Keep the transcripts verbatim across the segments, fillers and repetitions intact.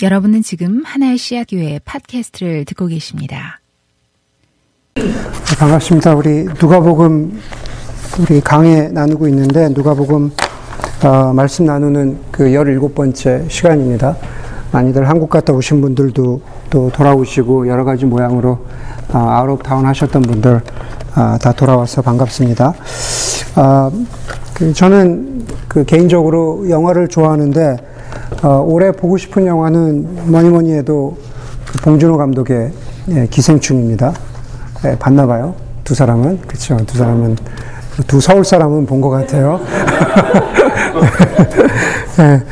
여러분은 지금 하나의 씨앗 교회 팟캐스트를 듣고 계십니다. 반갑습니다. 우리 누가복음 우리 강해 나누고 있는데 누가복음 어, 말씀 나누는 그 열일곱 번째 시간입니다. 많이들 한국 갔다 오신 분들도 또 돌아오시고 여러 가지 모양으로 어, 아웃옵타운 하셨던 분들 어, 다 돌아와서 반갑습니다. 어, 그 저는 그 개인적으로 영화를 좋아하는데 어, 올해 보고 싶은 영화는 뭐니 뭐니 해도 그 봉준호 감독의 예, 기생충입니다. 예, 봤나 봐요. 두 사람은. 그쵸. 두 사람은. 두 서울 사람은 본 것 같아요. 예,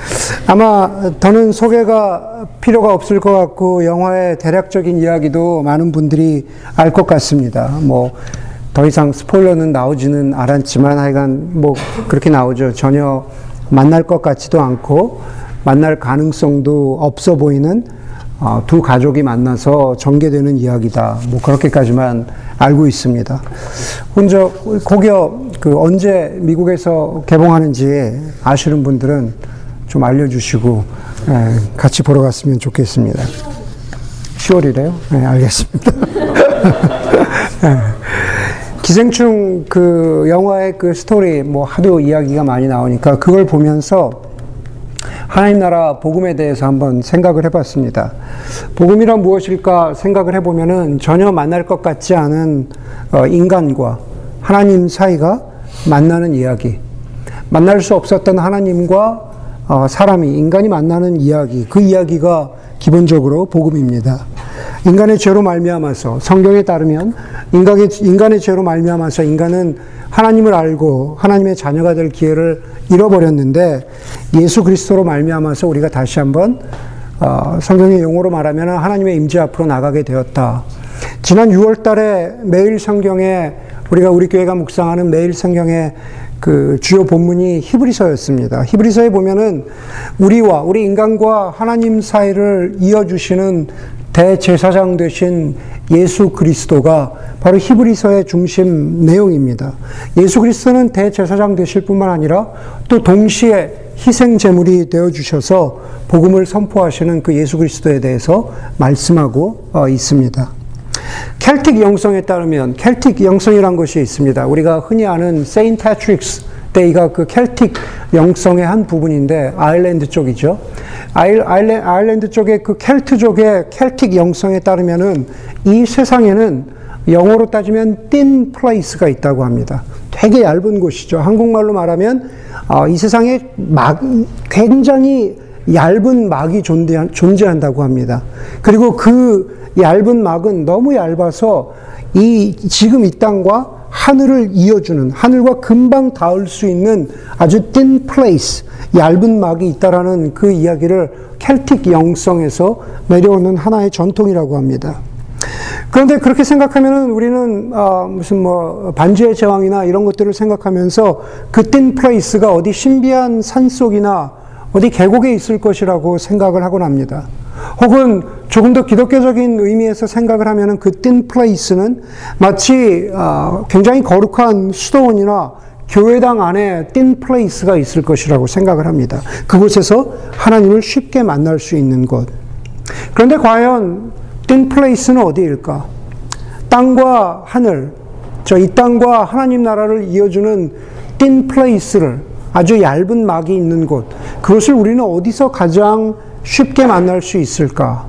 아마 더는 소개가 필요가 없을 것 같고 영화의 대략적인 이야기도 많은 분들이 알 것 같습니다. 뭐 더 이상 스포일러는 나오지는 않았지만 하여간 뭐 그렇게 나오죠. 전혀 만날 것 같지도 않고 만날 가능성도 없어 보이는 어, 두 가족이 만나서 전개되는 이야기다. 뭐 그렇게까지만 알고 있습니다. 혼자 고겨 그 언제 미국에서 개봉하는지 아시는 분들은 좀 알려주시고 예, 같이 보러 갔으면 좋겠습니다. 시월이래요? 네, 예, 알겠습니다. 예. 기생충 그 영화의 그 스토리 뭐 하도 이야기가 많이 나오니까 그걸 보면서 하나님 나라 복음에 대해서 한번 생각을 해봤습니다. 복음이란 무엇일까 생각을 해보면은 전혀 만날 것 같지 않은 인간과 하나님 사이가 만나는 이야기, 만날 수 없었던 하나님과 사람이 인간이 만나는 이야기, 그 이야기가 기본적으로 복음입니다. 인간의 죄로 말미암아서 성경에 따르면 인간의, 인간의 죄로 말미암아서 인간은 하나님을 알고 하나님의 자녀가 될 기회를 잃어버렸는데 예수 그리스도로 말미암아서 우리가 다시 한번 어, 성경의 용어로 말하면 하나님의 임재 앞으로 나가게 되었다. 지난 유월 달에 매일 성경에 우리가 우리 교회가 묵상하는 매일 성경의 그 주요 본문이 히브리서였습니다. 히브리서에 보면은 우리와 우리 인간과 하나님 사이를 이어주시는 대제사장 되신 예수 그리스도가 바로 히브리서의 중심 내용입니다. 예수 그리스도는 대제사장 되실 뿐만 아니라 또 동시에 희생제물이 되어주셔서 복음을 선포하시는 그 예수 그리스도에 대해서 말씀하고 있습니다. 켈틱 영성에 따르면 켈틱 영성이란 것이 있습니다. 우리가 흔히 아는 세인트 패트릭스 데이가 그 켈틱 영성의 한 부분인데 아일랜드 쪽이죠. 아일, 아일랜, 아일랜드 쪽의 그 켈트족의 켈틱 영성에 따르면은 이 세상에는 영어로 따지면 thin place가 있다고 합니다. 되게 얇은 곳이죠. 한국말로 말하면 어, 이 세상에 막 굉장히 얇은 막이 존재한, 존재한다고 합니다. 그리고 그 얇은 막은 너무 얇아서 이 지금 이 땅과 하늘을 이어주는 하늘과 금방 닿을 수 있는 아주 thin place, 얇은 막이 있다라는 그 이야기를 켈틱 영성에서 내려오는 하나의 전통이라고 합니다. 그런데 그렇게 생각하면은 우리는 아 무슨 뭐 반지의 제왕이나 이런 것들을 생각하면서 그 thin place가 어디 신비한 산속이나 어디 계곡에 있을 것이라고 생각을 하곤 합니다. 혹은 조금 더 기독교적인 의미에서 생각을 하면은 그 thin place는 마치 굉장히 거룩한 수도원이나 교회당 안에 thin place가 있을 것이라고 생각을 합니다. 그곳에서 하나님을 쉽게 만날 수 있는 곳. 그런데 과연 thin place는 어디일까? 땅과 하늘, 저 이 땅과 하나님 나라를 이어주는 thin place를 아주 얇은 막이 있는 곳, 그것을 우리는 어디서 가장 쉽게 만날 수 있을까?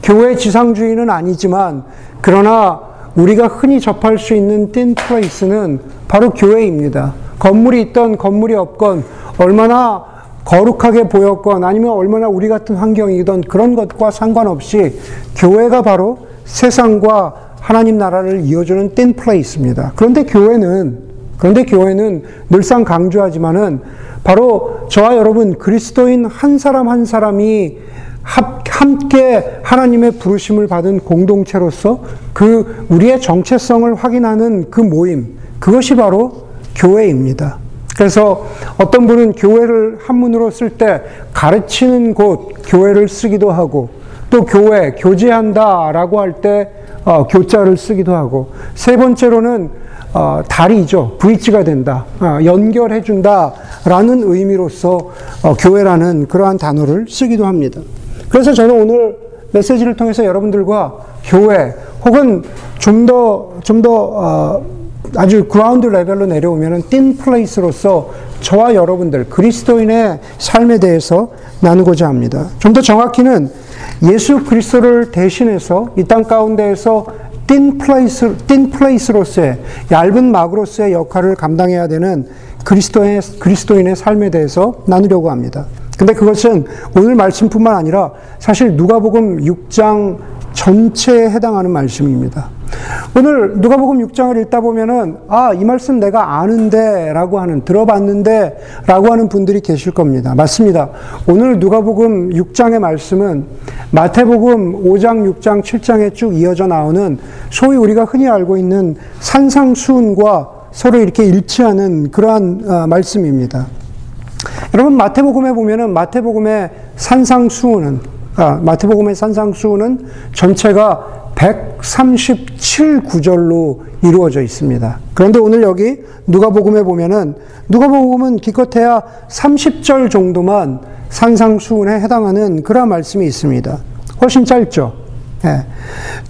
교회 지상주의는 아니지만 그러나 우리가 흔히 접할 수 있는 thin place는 바로 교회입니다. 건물이 있던 건물이 없건 얼마나 거룩하게 보였건 아니면 얼마나 우리 같은 환경이던 그런 것과 상관없이 교회가 바로 세상과 하나님 나라를 이어주는 thin place입니다. 그런데 교회는 그런데 교회는 늘상 강조하지만은 바로 저와 여러분 그리스도인 한 사람 한 사람이 함께 하나님의 부르심을 받은 공동체로서 그 우리의 정체성을 확인하는 그 모임, 그것이 바로 교회입니다. 그래서 어떤 분은 교회를 한문으로 쓸 때 가르치는 곳, 교회를 쓰기도 하고 또 교회, 교제한다라고 할 때 어, 교자를 쓰기도 하고 세 번째로는 어, 다리죠. 브릿지가 된다. 어, 연결해준다. 라는 의미로서 어, 교회라는 그러한 단어를 쓰기도 합니다. 그래서 저는 오늘 메시지를 통해서 여러분들과 교회 혹은 좀 더, 좀 더, 어, 아주 그라운드 레벨로 내려오면은 틴 플레이스로서 저와 여러분들 그리스도인의 삶에 대해서 나누고자 합니다. 좀 더 정확히는 예수 그리스도를 대신해서 이 땅 가운데에서 틴 플레이스, 틴 플레이스로서의 얇은 막으로서의 역할을 감당해야 되는 그리스도의, 그리스도인의 삶에 대해서 나누려고 합니다. 근데 그것은 오늘 말씀뿐만 아니라 사실 누가복음 육 장 전체에 해당하는 말씀입니다. 오늘 누가복음 육 장을 읽다 보면은 아, 이 말씀 내가 아는데 라고 하는, 들어봤는데 라고 하는 분들이 계실 겁니다. 맞습니다. 오늘 누가복음 육 장의 말씀은 마태복음 오 장, 육 장, 칠 장에 쭉 이어져 나오는 소위 우리가 흔히 알고 있는 산상수훈과 서로 이렇게 일치하는 그러한 어, 말씀입니다. 여러분, 마태복음에 보면은 마태복음의 산상수훈은 아, 마태복음의 산상수훈은 전체가 백삼십칠 구절로 이루어져 있습니다. 그런데 오늘 여기 누가복음에 보면은 누가복음은 기껏해야 삼십 절 정도만 산상수훈에 해당하는 그런 말씀이 있습니다. 훨씬 짧죠. 예.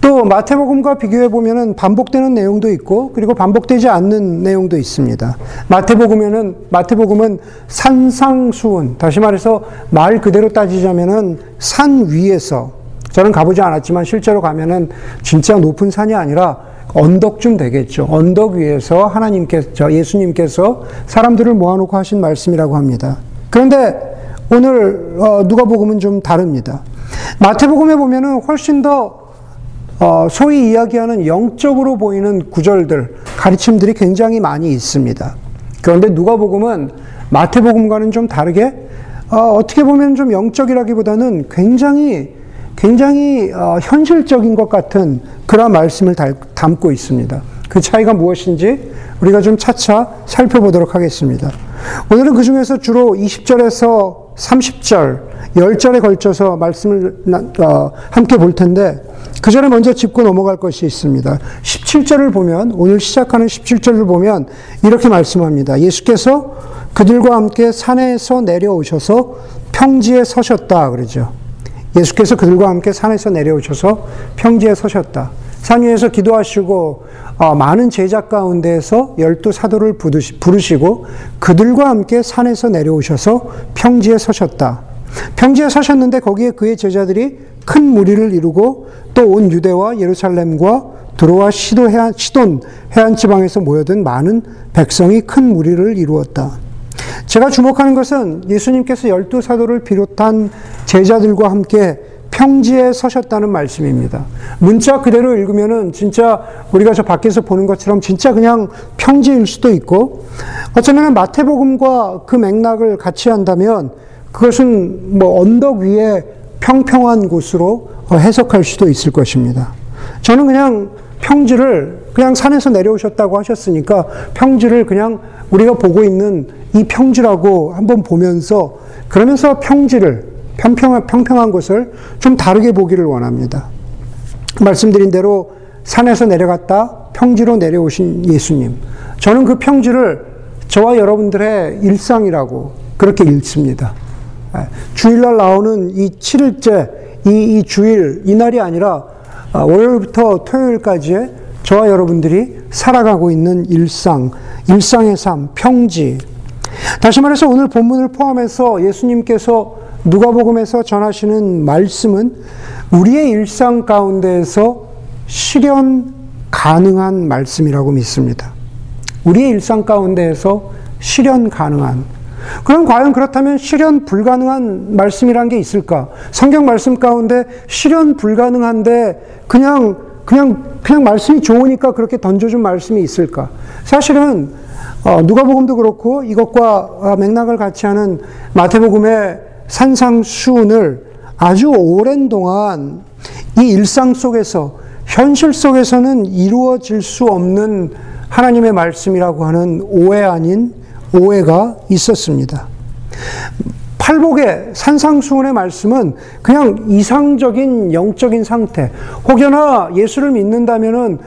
또 마태복음과 비교해 보면은 반복되는 내용도 있고, 그리고 반복되지 않는 내용도 있습니다. 마태복음에는 마태복음은 산상수훈, 다시 말해서 말 그대로 따지자면은 산 위에서, 저는 가보지 않았지만 실제로 가면은 진짜 높은 산이 아니라 언덕쯤 되겠죠. 언덕 위에서 하나님께서, 예수님께서 사람들을 모아놓고 하신 말씀이라고 합니다. 그런데 오늘 누가복음은 좀 다릅니다. 마태복음에 보면은 훨씬 더 소위 이야기하는 영적으로 보이는 구절들, 가르침들이 굉장히 많이 있습니다. 그런데 누가복음은 마태복음과는 좀 다르게 어떻게 보면 좀 영적이라기보다는 굉장히 굉장히 현실적인 것 같은 그런 말씀을 담고 있습니다. 그 차이가 무엇인지 우리가 좀 차차 살펴보도록 하겠습니다. 오늘은 그 중에서 주로 이십 절에서 삼십 절, 십 절에 걸쳐서 말씀을 함께 볼 텐데, 그 전에 먼저 짚고 넘어갈 것이 있습니다. 십칠 절을 보면, 오늘 시작하는 십칠 절을 보면 이렇게 말씀합니다. 예수께서 그들과 함께 산에서 내려오셔서 평지에 서셨다 그러죠. 예수께서 그들과 함께 산에서 내려오셔서 평지에 서셨다. 산 위에서 기도하시고 많은 제자 가운데에서 열두 사도를 부르시고 그들과 함께 산에서 내려오셔서 평지에 서셨다. 평지에 서셨는데 거기에 그의 제자들이 큰 무리를 이루고 또 온 유대와 예루살렘과 드로아 시도 해안, 시돈 해안 지방에서 모여든 많은 백성이 큰 무리를 이루었다. 제가 주목하는 것은 예수님께서 열두 사도를 비롯한 제자들과 함께 평지에 서셨다는 말씀입니다. 문자 그대로 읽으면은 진짜 우리가 저 밖에서 보는 것처럼 진짜 그냥 평지일 수도 있고, 어쩌면 마태복음과 그 맥락을 같이 한다면 그것은 뭐 언덕 위에 평평한 곳으로 해석할 수도 있을 것입니다. 저는 그냥 평지를, 그냥 산에서 내려오셨다고 하셨으니까 평지를 그냥 우리가 보고 있는 이 평지라고 한번 보면서, 그러면서 평지를, 평평한, 평평한 곳을 좀 다르게 보기를 원합니다. 말씀드린 대로 산에서 내려갔다 평지로 내려오신 예수님. 저는 그 평지를 저와 여러분들의 일상이라고 그렇게 읽습니다. 주일날 나오는 이 칠 일째, 이, 이 주일, 이날이 아니라 월요일부터 토요일까지의 저와 여러분들이 살아가고 있는 일상, 일상의 삶, 평지. 다시 말해서 오늘 본문을 포함해서 예수님께서 누가복음에서 전하시는 말씀은 우리의 일상 가운데에서 실현 가능한 말씀이라고 믿습니다. 우리의 일상 가운데에서 실현 가능한. 그럼 과연 그렇다면 실현 불가능한 말씀이란 게 있을까? 성경 말씀 가운데 실현 불가능한데 그냥 그냥 그냥 말씀이 좋으니까 그렇게 던져준 말씀이 있을까? 사실은 누가복음도 그렇고 이것과 맥락을 같이 하는 마태복음의 산상수훈을 아주 오랜 동안 이 일상 속에서, 현실 속에서는 이루어질 수 없는 하나님의 말씀이라고 하는 오해 아닌 오해가 있었습니다. 팔복의 산상수훈의 말씀은 그냥 이상적인 영적인 상태, 혹여나 예수를 믿는다면은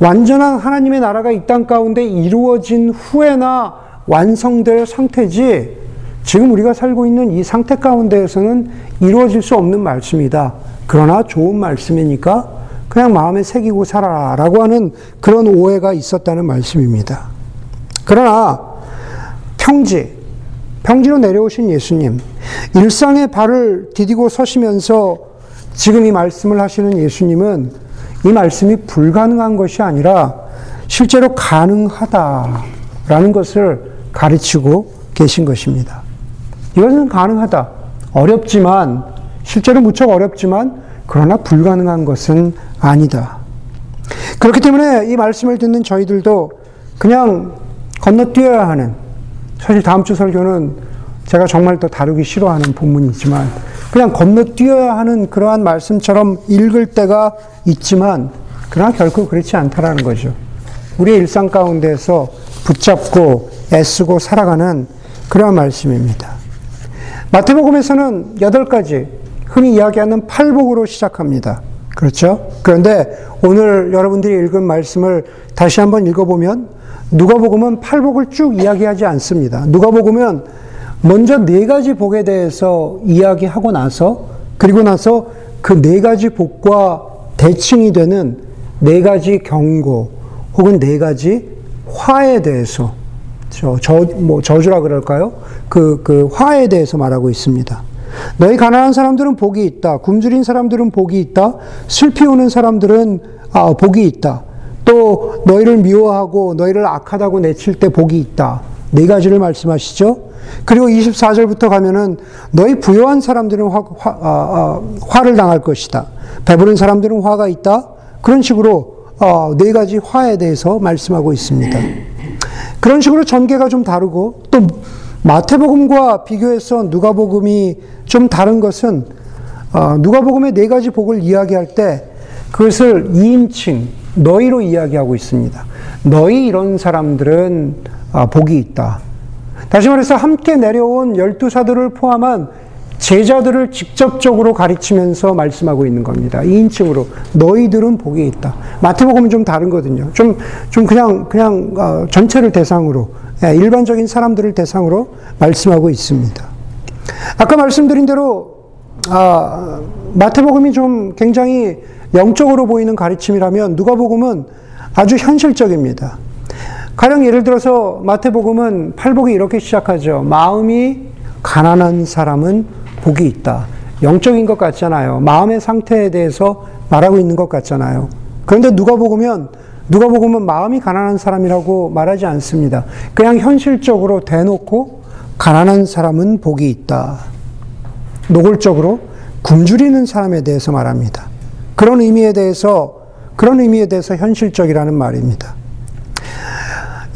완전한 하나님의 나라가 이 땅 가운데 이루어진 후에나 완성될 상태지, 지금 우리가 살고 있는 이 상태 가운데에서는 이루어질 수 없는 말씀이다. 그러나 좋은 말씀이니까 그냥 마음에 새기고 살아라 라고 하는 그런 오해가 있었다는 말씀입니다. 그러나 평지, 평지로 내려오신 예수님, 일상의 발을 디디고 서시면서 지금 이 말씀을 하시는 예수님은 이 말씀이 불가능한 것이 아니라 실제로 가능하다라는 것을 가르치고 계신 것입니다. 이것은 가능하다. 어렵지만, 실제로 무척 어렵지만, 그러나 불가능한 것은 아니다. 그렇기 때문에 이 말씀을 듣는 저희들도 그냥 건너뛰어야 하는, 사실 다음 주 설교는 제가 정말 더 다루기 싫어하는 본문이지만, 그냥 건너뛰어야 하는 그러한 말씀처럼 읽을 때가 있지만, 그러나 결코 그렇지 않다라는 거죠. 우리의 일상 가운데서 붙잡고 애쓰고 살아가는 그러한 말씀입니다. 마태복음에서는 여덟 가지, 흔히 이야기하는 팔복으로 시작합니다. 그렇죠? 그런데 오늘 여러분들이 읽은 말씀을 다시 한번 읽어보면 누가복음은 팔복을 쭉 이야기하지 않습니다. 누가복음은 먼저 네 가지 복에 대해서 이야기하고 나서, 그리고 나서 그 네 가지 복과 대칭이 되는 네 가지 경고 혹은 네 가지 화에 대해서, 저, 저, 뭐, 저주라 그럴까요? 그, 그 화에 대해서 말하고 있습니다. 너희 가난한 사람들은 복이 있다. 굶주린 사람들은 복이 있다. 슬피 우는 사람들은 아, 복이 있다. 또 너희를 미워하고 너희를 악하다고 내칠 때 복이 있다. 네 가지를 말씀하시죠. 그리고 이십사 절부터 가면은 너희 부요한 사람들은 화, 화, 아, 아, 화를 당할 것이다. 배부른 사람들은 화가 있다. 그런 식으로 어, 네 가지 화에 대해서 말씀하고 있습니다. 그런 식으로 전개가 좀 다르고, 또 마태복음과 비교해서 누가복음이 좀 다른 것은 어, 누가복음의 네 가지 복을 이야기할 때 그것을 이인칭, 너희로 이야기하고 있습니다. 너희 이런 사람들은 아, 복이 있다. 다시 말해서 함께 내려온 열두 사도를 포함한 제자들을 직접적으로 가르치면서 말씀하고 있는 겁니다. 이인칭으로 너희들은 복이 있다. 마태복음은 좀 다른거든요. 좀, 좀 그냥, 그냥 어, 전체를 대상으로, 예, 일반적인 사람들을 대상으로 말씀하고 있습니다. 아까 말씀드린 대로 아, 마태복음이 좀 굉장히 영적으로 보이는 가르침이라면 누가복음은 아주 현실적입니다. 가령 예를 들어서 마태복음은 팔복이 이렇게 시작하죠. 마음이 가난한 사람은 복이 있다. 영적인 것 같잖아요. 마음의 상태에 대해서 말하고 있는 것 같잖아요. 그런데 누가복음은 누가복음은 마음이 가난한 사람이라고 말하지 않습니다. 그냥 현실적으로 대놓고 가난한 사람은 복이 있다. 노골적으로 굶주리는 사람에 대해서 말합니다. 그런 의미에 대해서 그런 의미에 대해서 현실적이라는 말입니다.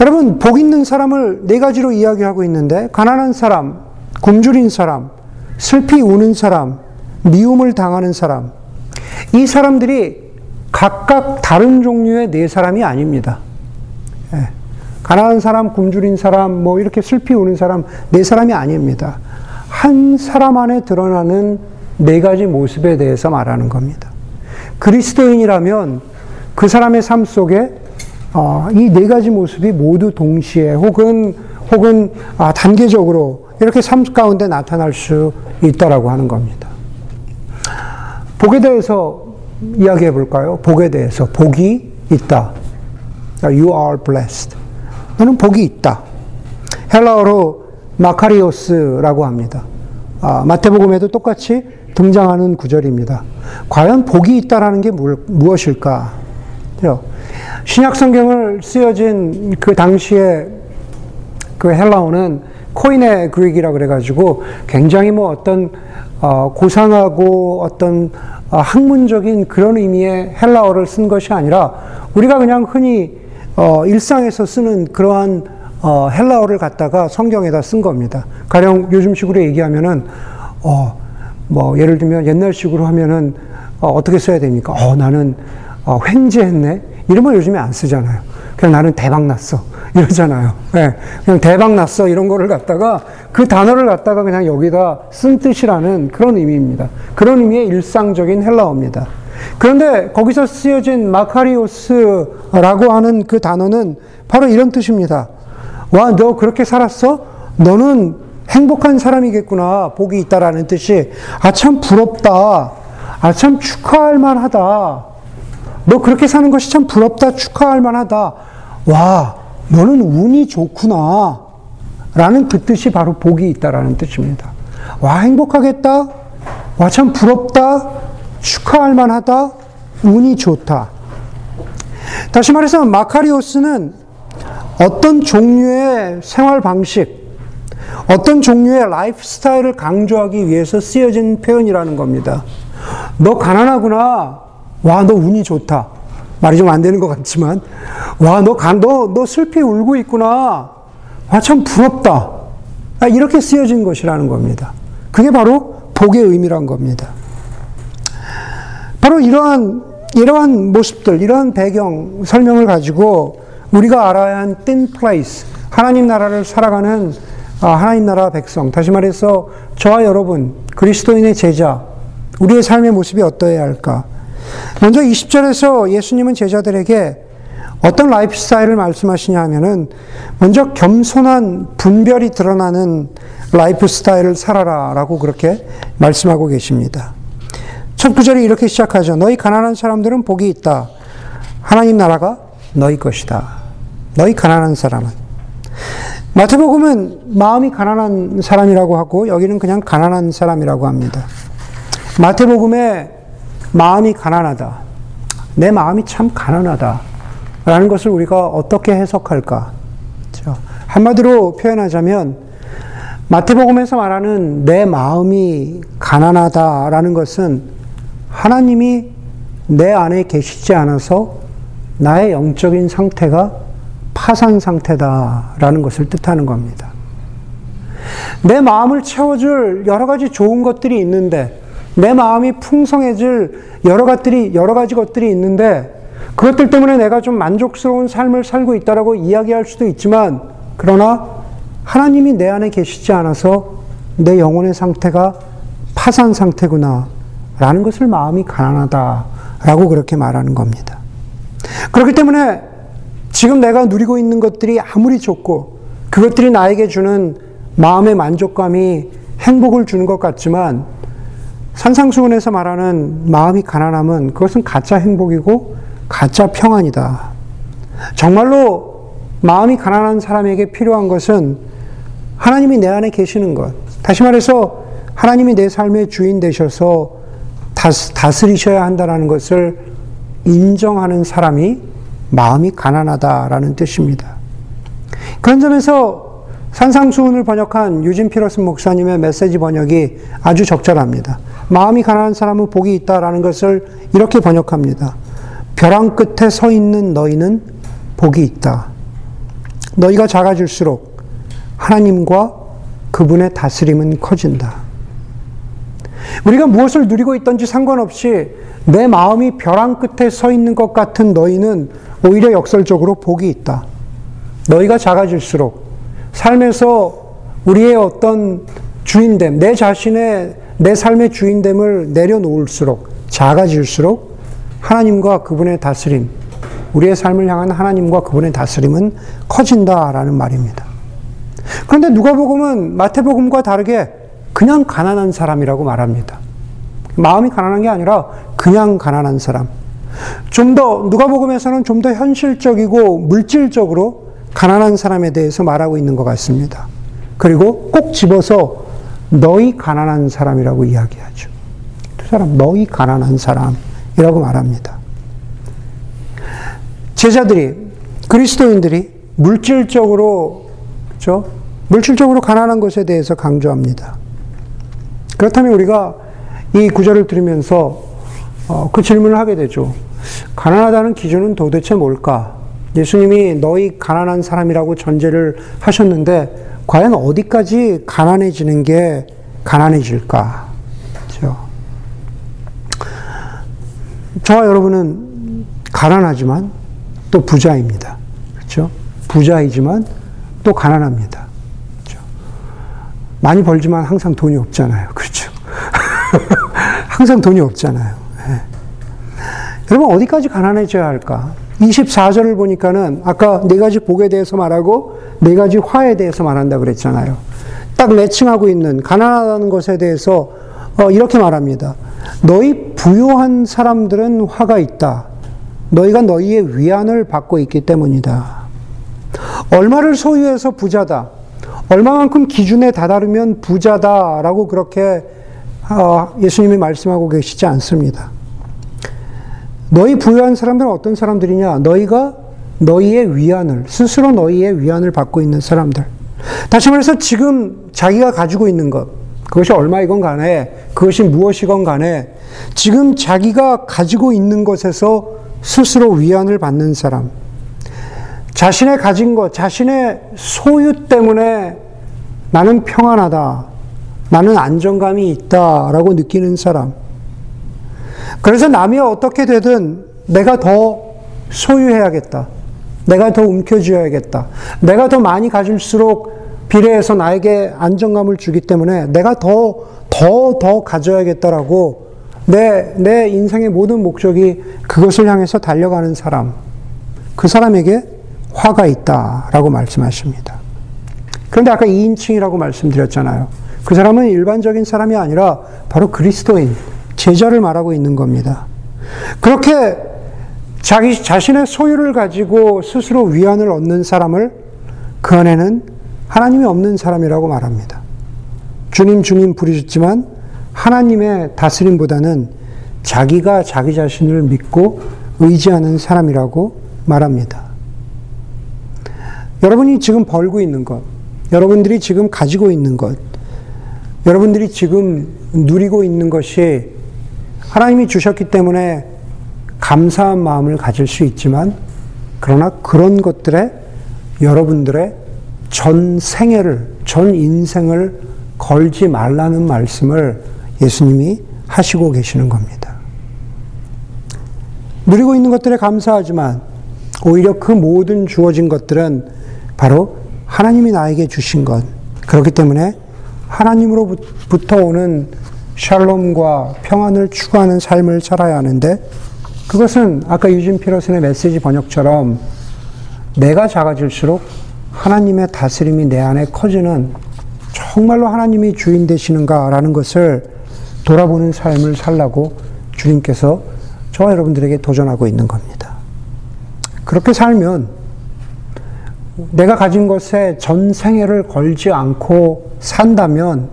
여러분, 복 있는 사람을 네 가지로 이야기하고 있는데, 가난한 사람, 굶주린 사람, 슬피 우는 사람, 미움을 당하는 사람, 이 사람들이 각각 다른 종류의 네 사람이 아닙니다. 예. 가난한 사람, 굶주린 사람, 뭐 이렇게 슬피 우는 사람, 네 사람이 아닙니다. 한 사람 안에 드러나는 네 가지 모습에 대해서 말하는 겁니다. 그리스도인이라면 그 사람의 삶 속에 어, 이 네 가지 모습이 모두 동시에 혹은 혹은 아, 단계적으로 이렇게 삶 가운데 나타날 수 있다라고 하는 겁니다. 복에 대해서 이야기해 볼까요? 복에 대해서 복이 있다. You are blessed. 너는 복이 있다. 헬라어로 마카리오스라고 합니다. 아, 마태복음에도 똑같이 등장하는 구절입니다. 과연 복이 있다라는 게 무엇일까? 신약 성경을 쓰여진 그 당시에 그 헬라어는 코이네 그릭이라고 그래가지고 굉장히 뭐 어떤 고상하고 어떤 학문적인 그런 의미의 헬라어를 쓴 것이 아니라 우리가 그냥 흔히 일상에서 쓰는 그러한 헬라어를 갖다가 성경에다 쓴 겁니다. 가령 요즘식으로 얘기하면은 어, 뭐 예를 들면 옛날식으로 하면은 어, 어떻게 써야 됩니까? 어, 나는 어, 횡재했네. 이런 걸 요즘에 안 쓰잖아요. 그냥 나는 대박 났어. 이러잖아요. 네. 그냥 대박 났어. 이런 거를 갖다가 그 단어를 갖다가 그냥 여기다 쓴 뜻이라는 그런 의미입니다. 그런 의미의 일상적인 헬라어입니다. 그런데 거기서 쓰여진 마카리오스라고 하는 그 단어는 바로 이런 뜻입니다. 와, 너 그렇게 살았어? 너는 행복한 사람이겠구나, 복이 있다라는 뜻이 아 참 부럽다, 아 참 축하할 만하다, 너 그렇게 사는 것이 참 부럽다, 축하할 만하다, 와 너는 운이 좋구나 라는 그 뜻이 바로 복이 있다라는 뜻입니다. 와 행복하겠다, 와 참 부럽다, 축하할 만하다, 운이 좋다. 다시 말해서 마카리오스는 어떤 종류의 생활 방식, 어떤 종류의 라이프 스타일을 강조하기 위해서 쓰여진 표현이라는 겁니다. 너 가난하구나, 와 너 운이 좋다. 말이 좀 안 되는 것 같지만, 와 너 너 너 슬피 울고 있구나, 와 참 부럽다, 이렇게 쓰여진 것이라는 겁니다. 그게 바로 복의 의미란 겁니다. 바로 이러한 이러한 모습들, 이러한 배경 설명을 가지고 우리가 알아야 한 thin place, 하나님 나라를 살아가는 하나님 나라 백성, 다시 말해서 저와 여러분 그리스도인의 제자, 우리의 삶의 모습이 어떠해야 할까? 먼저 이십 절에서 예수님은 제자들에게 어떤 라이프 스타일을 말씀하시냐 하면은 먼저 겸손한 분별이 드러나는 라이프 스타일을 살아라 라고 그렇게 말씀하고 계십니다. 첫 구절이 이렇게 시작하죠. 너희 가난한 사람들은 복이 있다. 하나님 나라가 너희 것이다. 너희 가난한 사람은. 마태복음은 마음이 가난한 사람이라고 하고 여기는 그냥 가난한 사람이라고 합니다. 마태복음에 마음이 가난하다, 내 마음이 참 가난하다 라는 것을 우리가 어떻게 해석할까? 한마디로 표현하자면 마태복음에서 말하는 내 마음이 가난하다라는 것은 하나님이 내 안에 계시지 않아서 나의 영적인 상태가 파산 상태다라는 것을 뜻하는 겁니다. 내 마음을 채워줄 여러 가지 좋은 것들이 있는데, 내 마음이 풍성해질 여러 가지들이, 여러 가지 것들이 있는데, 그것들 때문에 내가 좀 만족스러운 삶을 살고 있다라고 이야기할 수도 있지만, 그러나 하나님이 내 안에 계시지 않아서 내 영혼의 상태가 파산 상태구나 라는 것을 마음이 가난하다라고 그렇게 말하는 겁니다. 그렇기 때문에 지금 내가 누리고 있는 것들이 아무리 좋고 그것들이 나에게 주는 마음의 만족감이 행복을 주는 것 같지만, 산상수훈에서 말하는 마음이 가난함은 그것은 가짜 행복이고 가짜 평안이다. 정말로 마음이 가난한 사람에게 필요한 것은 하나님이 내 안에 계시는 것, 다시 말해서 하나님이 내 삶의 주인 되셔서 다스리셔야 한다는 것을 인정하는 사람이 마음이 가난하다라는 뜻입니다. 그런 점에서 산상수훈을 번역한 유진 피터슨 목사님의 메시지 번역이 아주 적절합니다. 마음이 가난한 사람은 복이 있다라는 것을 이렇게 번역합니다. 벼랑 끝에 서 있는 너희는 복이 있다. 너희가 작아질수록 하나님과 그분의 다스림은 커진다. 우리가 무엇을 누리고 있던지 상관없이 내 마음이 벼랑 끝에 서 있는 것 같은 너희는 오히려 역설적으로 복이 있다. 너희가 작아질수록 삶에서 우리의 어떤 주인됨, 내 자신의 내 삶의 주인됨을 내려놓을수록, 작아질수록 하나님과 그분의 다스림, 우리의 삶을 향한 하나님과 그분의 다스림은 커진다라는 말입니다. 그런데 누가복음은 마태복음과 다르게 그냥 가난한 사람이라고 말합니다. 마음이 가난한 게 아니라 그냥 가난한 사람. 좀 더, 누가복음에서는 좀 더 현실적이고 물질적으로 가난한 사람에 대해서 말하고 있는 것 같습니다. 그리고 꼭 집어서 너희 가난한 사람이라고 이야기하죠. 두 사람, 너희 가난한 사람 이라고 말합니다. 제자들이, 그리스도인들이 물질적으로, 그렇죠? 물질적으로 가난한 것에 대해서 강조합니다. 그렇다면 우리가 이 구절을 들으면서 어, 그 질문을 하게 되죠. 가난하다는 기준은 도대체 뭘까? 예수님이 너희 가난한 사람이라고 전제를 하셨는데 과연 어디까지 가난해지는 게 가난해질까? 그렇죠? 저와 여러분은 가난하지만 또 부자입니다. 그렇죠? 부자이지만 또 가난합니다. 그렇죠? 많이 벌지만 항상 돈이 없잖아요. 그렇죠? 항상 돈이 없잖아요. 네. 여러분, 어디까지 가난해져야 할까? 이십사 절을 보니까는 아까 네 가지 복에 대해서 말하고 네 가지 화에 대해서 말한다고 그랬잖아요. 딱 매칭하고 있는 가난하다는 것에 대해서 어, 이렇게 말합니다. 너희 부요한 사람들은 화가 있다. 너희가 너희의 위안을 받고 있기 때문이다. 얼마를 소유해서 부자다. 얼마만큼 기준에 다다르면 부자다라고 그렇게 어, 예수님이 말씀하고 계시지 않습니다. 너희 부유한 사람들은 어떤 사람들이냐? 너희가 너희의 위안을, 스스로 너희의 위안을 받고 있는 사람들. 다시 말해서 지금 자기가 가지고 있는 것, 그것이 얼마이건 간에, 그것이 무엇이건 간에 지금 자기가 가지고 있는 것에서 스스로 위안을 받는 사람. 자신의 가진 것, 자신의 소유 때문에 나는 평안하다, 나는 안정감이 있다라고 느끼는 사람. 그래서 남이 어떻게 되든 내가 더 소유해야겠다. 내가 더 움켜쥐어야겠다. 내가 더 많이 가질수록 비례해서 나에게 안정감을 주기 때문에 내가 더, 더, 더 가져야겠다라고 내, 내 인생의 모든 목적이 그것을 향해서 달려가는 사람. 그 사람에게 화가 있다라고 말씀하십니다. 그런데 아까 이인칭이라고 말씀드렸잖아요. 그 사람은 일반적인 사람이 아니라 바로 그리스도인, 제자를 말하고 있는 겁니다. 그렇게 자기 자신의 소유를 가지고 스스로 위안을 얻는 사람을 그 안에는 하나님이 없는 사람이라고 말합니다. 주님 주님 부르짖지만 하나님의 다스림보다는 자기가 자기 자신을 믿고 의지하는 사람이라고 말합니다. 여러분이 지금 벌고 있는 것, 여러분들이 지금 가지고 있는 것, 여러분들이 지금 누리고 있는 것이 하나님이 주셨기 때문에 감사한 마음을 가질 수 있지만, 그러나 그런 것들에 여러분들의 전 생애를, 전 인생을 걸지 말라는 말씀을 예수님이 하시고 계시는 겁니다. 누리고 있는 것들에 감사하지만 오히려 그 모든 주어진 것들은 바로 하나님이 나에게 주신 것. 그렇기 때문에 하나님으로부터 오는 샬롬과 평안을 추구하는 삶을 살아야 하는데, 그것은 아까 유진 피터슨의 메시지 번역처럼 내가 작아질수록 하나님의 다스림이 내 안에 커지는, 정말로 하나님이 주인 되시는가라는 것을 돌아보는 삶을 살라고 주님께서 저와 여러분들에게 도전하고 있는 겁니다. 그렇게 살면 내가 가진 것에 전 생애를 걸지 않고 산다면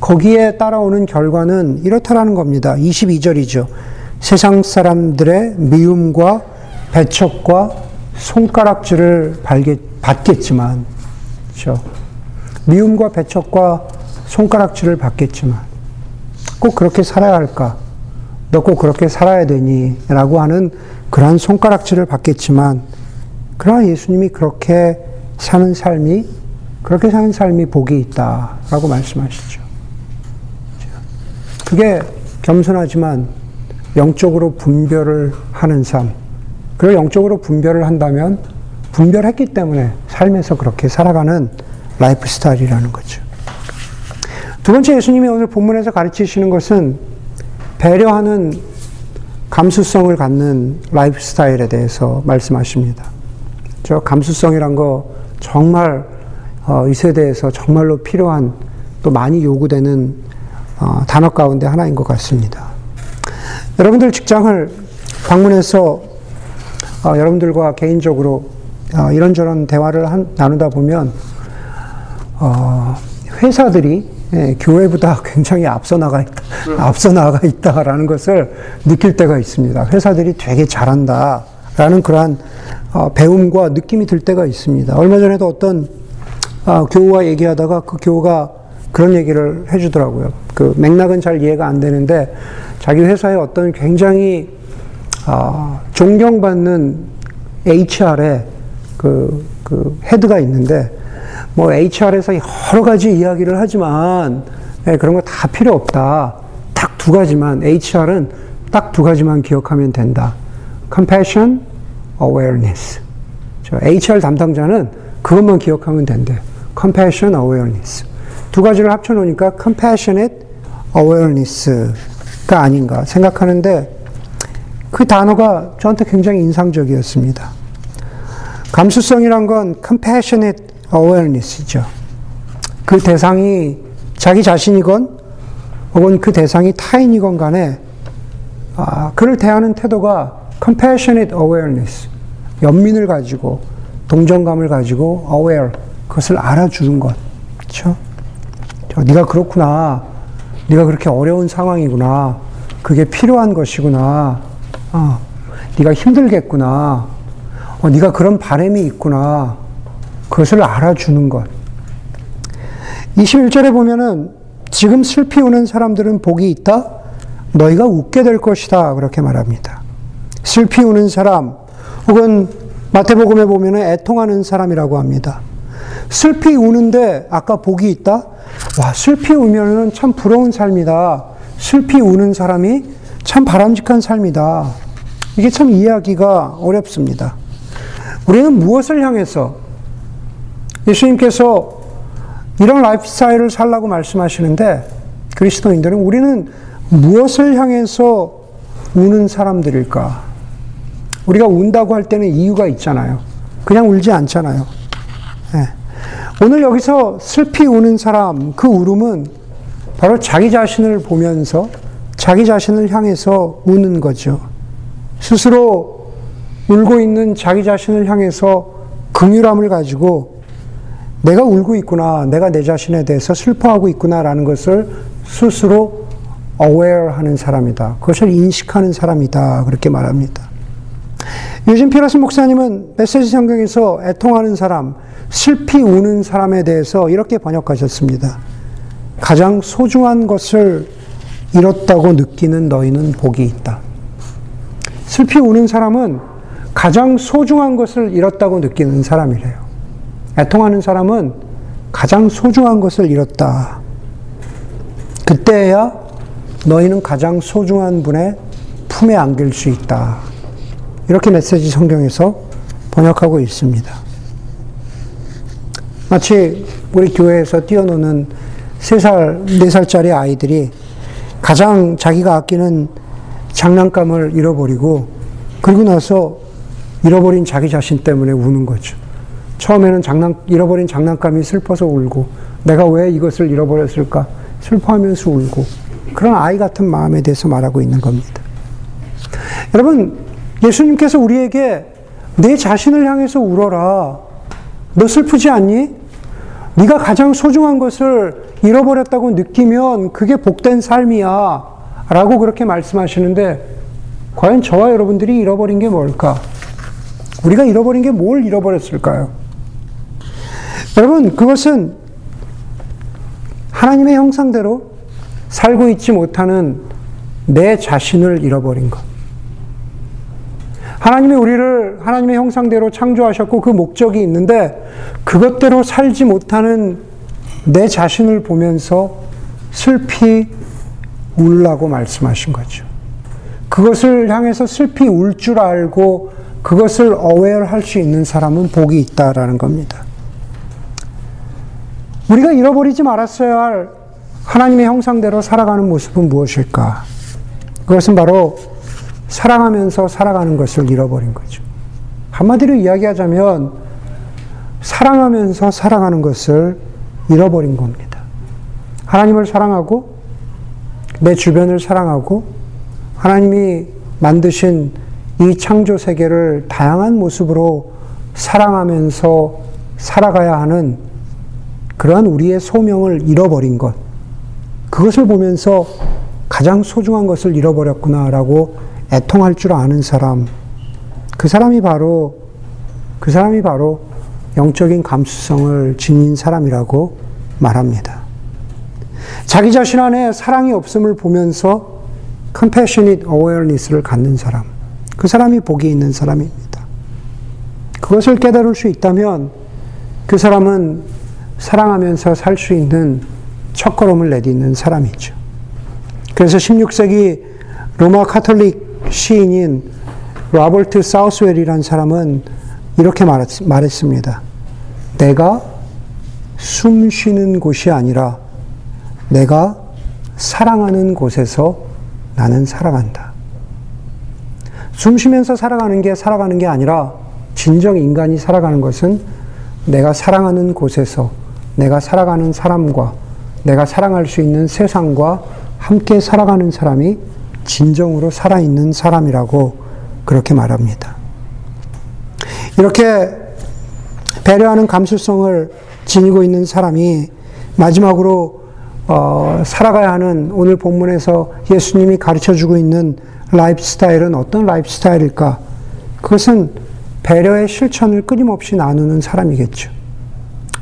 거기에 따라오는 결과는 이렇다라는 겁니다. 이십이 절이죠. 세상 사람들의 미움과 배척과 손가락질을 받겠지만, 그렇죠? 미움과 배척과 손가락질을 받겠지만 꼭 그렇게 살아야 할까? 너 꼭 그렇게 살아야 되니? 라고 하는 그러한 손가락질을 받겠지만, 그러나 예수님이 그렇게 사는 삶이, 그렇게 사는 삶이 복이 있다 라고 말씀하시죠. 그게 겸손하지만 영적으로 분별을 하는 삶. 그리고 영적으로 분별을 한다면 분별했기 때문에 삶에서 그렇게 살아가는 라이프 스타일이라는 거죠. 두 번째, 예수님이 오늘 본문에서 가르치시는 것은 배려하는 감수성을 갖는 라이프 스타일에 대해서 말씀하십니다. 저 감수성이란 거 정말 이 세대에서 정말로 필요한, 또 많이 요구되는 단어 가운데 하나인 것 같습니다. 여러분들 직장을 방문해서 어, 여러분들과 개인적으로 어, 이런저런 대화를 한, 나누다 보면 어, 회사들이 예, 교회보다 굉장히 앞서 나가 있다, 앞서 나가 있다라는 것을 느낄 때가 있습니다. 회사들이 되게 잘한다라는 그러한 어, 배움과 느낌이 들 때가 있습니다. 얼마 전에도 어떤 어, 교우와 얘기하다가 그 교우가 그런 얘기를 해주더라고요. 그 맥락은 잘 이해가 안 되는데 자기 회사의 어떤 굉장히 어, 존경받는 에이치알의 그, 그 헤드가 있는데, 뭐 에이치알에서 여러 가지 이야기를 하지만 예, 그런 거 다 필요 없다. 딱 두 가지만, 에이치알은 딱 두 가지만 기억하면 된다. Compassion, Awareness. 저 에이치알 담당자는 그것만 기억하면 된대. Compassion, Awareness. 두 가지를 합쳐놓으니까 compassionate awareness가 아닌가 생각하는데, 그 단어가 저한테 굉장히 인상적이었습니다. 감수성이란 건 compassionate awareness죠. 그 대상이 자기 자신이건 혹은 그 대상이 타인이건 간에 아, 그를 대하는 태도가 compassionate awareness, 연민을 가지고 동정감을 가지고 aware, 그것을 알아주는 것. 그렇죠? 네가 그렇구나, 네가 그렇게 어려운 상황이구나, 그게 필요한 것이구나, 어, 네가 힘들겠구나, 어, 네가 그런 바람이 있구나, 그것을 알아주는 것. 이십일 절에 보면은 지금 슬피 우는 사람들은 복이 있다, 너희가 웃게 될 것이다, 그렇게 말합니다. 슬피 우는 사람, 혹은 마태복음에 보면은 애통하는 사람이라고 합니다. 슬피 우는데 아까 복이 있다? 와, 슬피 우면은 참 부러운 삶이다. 슬피 우는 사람이 참 바람직한 삶이다. 이게 참 이해하기가 어렵습니다. 우리는 무엇을 향해서 예수님께서 이런 라이프 스타일을 살라고 말씀하시는데, 그리스도인들은 우리는 무엇을 향해서 우는 사람들일까? 우리가 운다고 할 때는 이유가 있잖아요. 그냥 울지 않잖아요. 네. 오늘 여기서 슬피 우는 사람, 그 울음은 바로 자기 자신을 보면서 자기 자신을 향해서 우는 거죠. 스스로 울고 있는 자기 자신을 향해서 긍휼함을 가지고 내가 울고 있구나, 내가 내 자신에 대해서 슬퍼하고 있구나라는 것을 스스로 aware하는 사람이다. 그것을 인식하는 사람이다. 그렇게 말합니다. 유진 피터슨 목사님은 메시지 성경에서 애통하는 사람, 슬피 우는 사람에 대해서 이렇게 번역하셨습니다. 가장 소중한 것을 잃었다고 느끼는 너희는 복이 있다. 슬피 우는 사람은 가장 소중한 것을 잃었다고 느끼는 사람이래요. 애통하는 사람은 가장 소중한 것을 잃었다. 그때야 너희는 가장 소중한 분의 품에 안길 수 있다. 이렇게 메시지 성경에서 번역하고 있습니다. 마치 우리 교회에서 뛰어노는 세 살, 네 살짜리 아이들이 가장 자기가 아끼는 장난감을 잃어버리고, 그리고 나서 잃어버린 자기 자신 때문에 우는 거죠. 처음에는 장난, 잃어버린 장난감이 슬퍼서 울고, 내가 왜 이것을 잃어버렸을까? 슬퍼하면서 울고, 그런 아이 같은 마음에 대해서 말하고 있는 겁니다. 여러분, 예수님께서 우리에게 내 자신을 향해서 울어라. 너 슬프지 않니? 네가 가장 소중한 것을 잃어버렸다고 느끼면 그게 복된 삶이야, 라고 그렇게 말씀하시는데, 과연 저와 여러분들이 잃어버린 게 뭘까? 우리가 잃어버린 게 뭘 잃어버렸을까요? 여러분, 그것은 하나님의 형상대로 살고 있지 못하는 내 자신을 잃어버린 것. 하나님이 우리를 하나님의 형상대로 창조하셨고 그 목적이 있는데 그것대로 살지 못하는 내 자신을 보면서 슬피 울라고 말씀하신 거죠. 그것을 향해서 슬피 울 줄 알고 그것을 어웨어할 수 있는 사람은 복이 있다라는 겁니다. 우리가 잃어버리지 말았어야 할 하나님의 형상대로 살아가는 모습은 무엇일까? 그것은 바로 사랑하면서 살아가는 것을 잃어버린 거죠. 한마디로 이야기하자면 사랑하면서 살아가는 것을 잃어버린 겁니다. 하나님을 사랑하고 내 주변을 사랑하고 하나님이 만드신 이 창조 세계를 다양한 모습으로 사랑하면서 살아가야 하는 그러한 우리의 소명을 잃어버린 것, 그것을 보면서 가장 소중한 것을 잃어버렸구나라고 애통할 줄 아는 사람, 그 사람이 바로 그 사람이 바로 영적인 감수성을 지닌 사람이라고 말합니다. 자기 자신 안에 사랑이 없음을 보면서 compassionate awareness를 갖는 사람, 그 사람이 복이 있는 사람입니다. 그것을 깨달을 수 있다면 그 사람은 사랑하면서 살 수 있는 첫걸음을 내딛는 사람이죠. 그래서 십육 세기 로마 카톨릭 시인인 로버트 사우스웰이라는 사람은 이렇게 말했습니다. 내가 숨 쉬는 곳이 아니라 내가 사랑하는 곳에서 나는 살아간다. 숨 쉬면서 살아가는 게 살아가는 게 아니라 진정 인간이 살아가는 것은 내가 사랑하는 곳에서 내가 살아가는 사람과 내가 사랑할 수 있는 세상과 함께 살아가는 사람이 진정으로 살아있는 사람이라고 그렇게 말합니다. 이렇게 배려하는 감수성을 지니고 있는 사람이 마지막으로 어, 살아가야 하는 오늘 본문에서 예수님이 가르쳐주고 있는 라이프스타일은 어떤 라이프스타일일까? 그것은 배려의 실천을 끊임없이 나누는 사람이겠죠.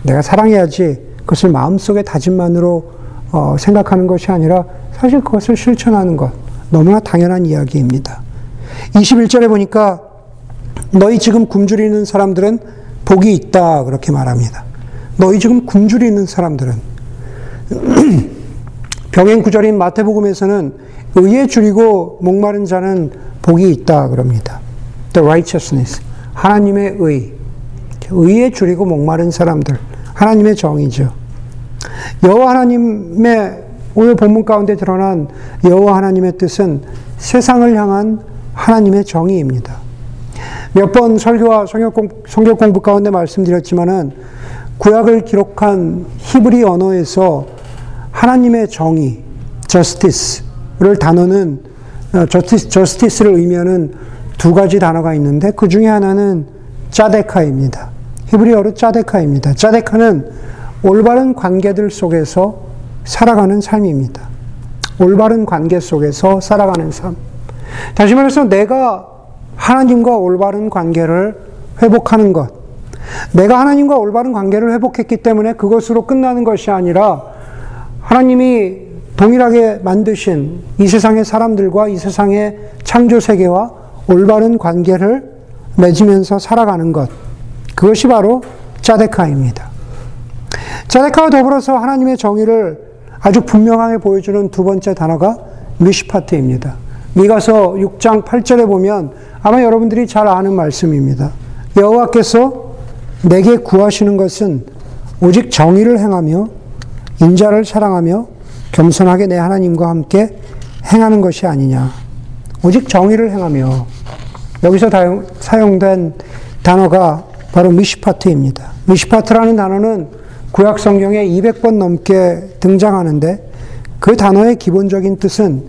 내가 사랑해야지 그것을 마음속에 다짐만으로 어, 생각하는 것이 아니라 사실 그것을 실천하는 것, 너무나 당연한 이야기입니다. 이십일 절에 보니까 너희 지금 굶주리는 사람들은 복이 있다 그렇게 말합니다. 너희 지금 굶주리는 사람들은 병행구절인 마태복음에서는 의에 줄이고 목마른 자는 복이 있다 그럽니다. The righteousness, 하나님의 의, 의에 줄이고 목마른 사람들, 하나님의 정의죠. 여호와 하나님의 오늘 본문 가운데 드러난 여호와 하나님의 뜻은 세상을 향한 하나님의 정의입니다. 몇 번 설교와 성경 공부 가운데 말씀드렸지만은 구약을 기록한 히브리 언어에서 하나님의 정의, justice를 단어는 justice를 의미하는 두 가지 단어가 있는데 그 중에 하나는 짜데카입니다. 히브리어로 짜데카입니다. 짜데카는 올바른 관계들 속에서 살아가는 삶입니다. 올바른 관계 속에서 살아가는 삶. 다시 말해서 내가 하나님과 올바른 관계를 회복하는 것. 내가 하나님과 올바른 관계를 회복했기 때문에 그것으로 끝나는 것이 아니라 하나님이 동일하게 만드신 이 세상의 사람들과 이 세상의 창조 세계와 올바른 관계를 맺으면서 살아가는 것. 그것이 바로 짜데카입니다. 자데카와 더불어서 하나님의 정의를 아주 분명하게 보여주는 두 번째 단어가 미시파트입니다. 미가서 육 장 팔 절에 보면 아마 여러분들이 잘 아는 말씀입니다. 여호와께서 내게 구하시는 것은 오직 정의를 행하며 인자를 사랑하며 겸손하게 내 하나님과 함께 행하는 것이 아니냐. 오직 정의를 행하며, 여기서 사용된 단어가 바로 미시파트입니다. 미시파트라는 단어는 구약 성경에 이백 번 넘게 등장하는데 그 단어의 기본적인 뜻은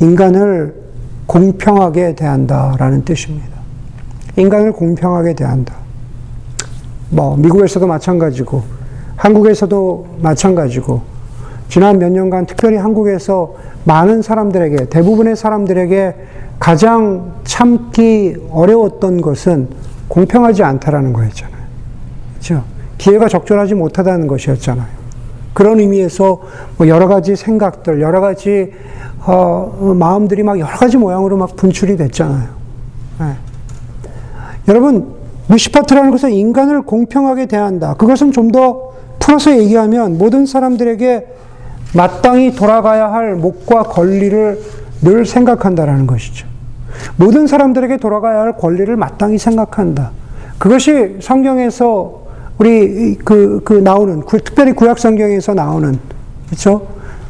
인간을 공평하게 대한다라는 뜻입니다. 인간을 공평하게 대한다. 뭐 미국에서도 마찬가지고 한국에서도 마찬가지고 지난 몇 년간 특별히 한국에서 많은 사람들에게, 대부분의 사람들에게 가장 참기 어려웠던 것은 공평하지 않다라는 거였잖아요. 그렇죠? 기회가 적절하지 못하다는 것이었잖아요. 그런 의미에서 여러 가지 생각들, 여러 가지 어, 마음들이 막 여러 가지 모양으로 막 분출이 됐잖아요. 네. 여러분, 미시파트라는 것은 인간을 공평하게 대한다. 그것은 좀 더 풀어서 얘기하면 모든 사람들에게 마땅히 돌아가야 할 목과 권리를 늘 생각한다라는 것이죠. 모든 사람들에게 돌아가야 할 권리를 마땅히 생각한다. 그것이 성경에서 우리 그, 그 나오는, 특별히 구약 성경에서 나오는, 그렇죠?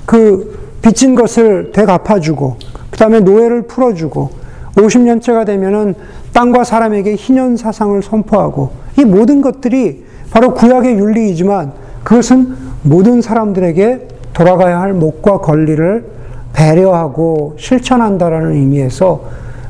그 빚진 것을 되갚아주고, 그 다음에 노예를 풀어주고, 오십 년째가 되면은 땅과 사람에게 희년 사상을 선포하고, 이 모든 것들이 바로 구약의 윤리이지만 그것은 모든 사람들에게 돌아가야 할 목과 권리를 배려하고 실천한다라는 의미에서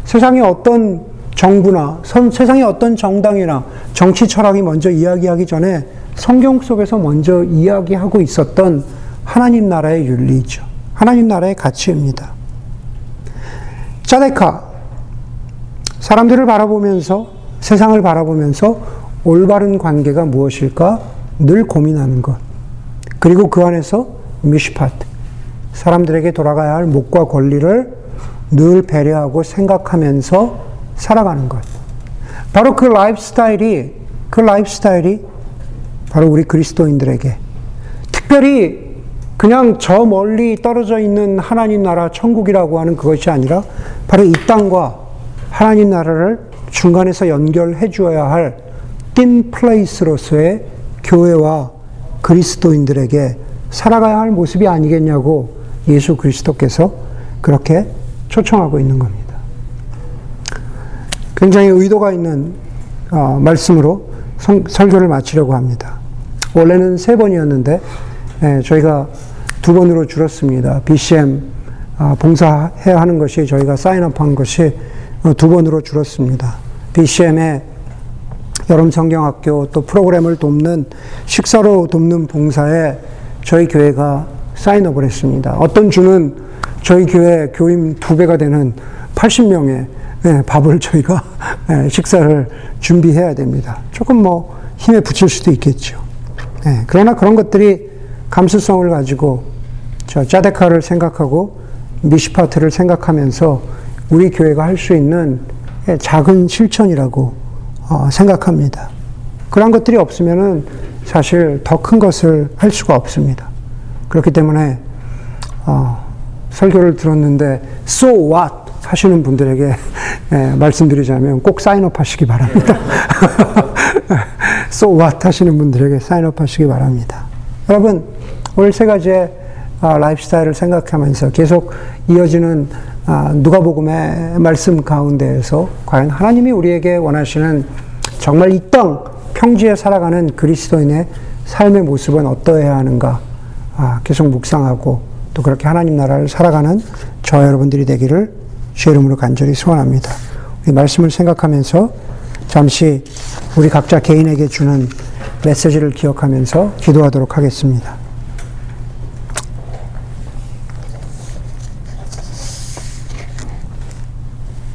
세상의 어떤 정부나 세상의 어떤 정당이나 정치 철학이 먼저 이야기하기 전에 성경 속에서 먼저 이야기하고 있었던 하나님 나라의 윤리죠. 하나님 나라의 가치입니다. 짜데카, 사람들을 바라보면서, 세상을 바라보면서 올바른 관계가 무엇일까 늘 고민하는 것. 그리고 그 안에서 미시파트, 사람들에게 돌아가야 할 목과 권리를 늘 배려하고 생각하면서 살아가는 것. 바로 그 라이프스타일이, 그 라이프스타일이 바로 우리 그리스도인들에게, 특별히 그냥 저 멀리 떨어져 있는 하나님 나라 천국이라고 하는 그것이 아니라 바로 이 땅과 하나님 나라를 중간에서 연결해 주어야 할 띵 플레이스로서의 교회와 그리스도인들에게 살아가야 할 모습이 아니겠냐고 예수 그리스도께서 그렇게 초청하고 있는 겁니다. 굉장히 의도가 있는 어, 말씀으로 성, 설교를 마치려고 합니다. 원래는 세 번이었는데 예, 저희가 두 번으로 줄였습니다. 비씨엠 아, 봉사해야 하는 것이 저희가 사인업한 것이 두 번으로 줄었습니다. 비씨엠의 여름 성경학교 또 프로그램을 돕는 식사로 돕는 봉사에 저희 교회가 사인업을 했습니다. 어떤 주는 저희 교회 교인 두 배가 되는 팔십 명의 밥을 저희가 식사를 준비해야 됩니다. 조금 뭐 힘에 부칠 수도 있겠죠. 그러나 그런 것들이 감수성을 가지고 저 짜데카를 생각하고 미시파트를 생각하면서 우리 교회가 할 수 있는 작은 실천이라고 생각합니다. 그런 것들이 없으면은 사실 더 큰 것을 할 수가 없습니다. 그렇기 때문에 어, 설교를 들었는데 So what? 하시는 분들에게 예, 말씀드리자면 꼭 사인업 하시기 바랍니다. So what? 하시는 분들에게 사인업 하시기 바랍니다. 여러분, 오늘 세 가지의 아, 라이프 스타일을 생각하면서 계속 이어지는 아, 누가복음의 말씀 가운데에서 과연 하나님이 우리에게 원하시는 정말 이 땅 평지에 살아가는 그리스도인의 삶의 모습은 어떠해야 하는가 아, 계속 묵상하고 또 그렇게 하나님 나라를 살아가는 저와 여러분들이 되기를 주의 이름으로 간절히 소원합니다. 우리 말씀을 생각하면서 잠시 우리 각자 개인에게 주는 메시지를 기억하면서 기도하도록 하겠습니다.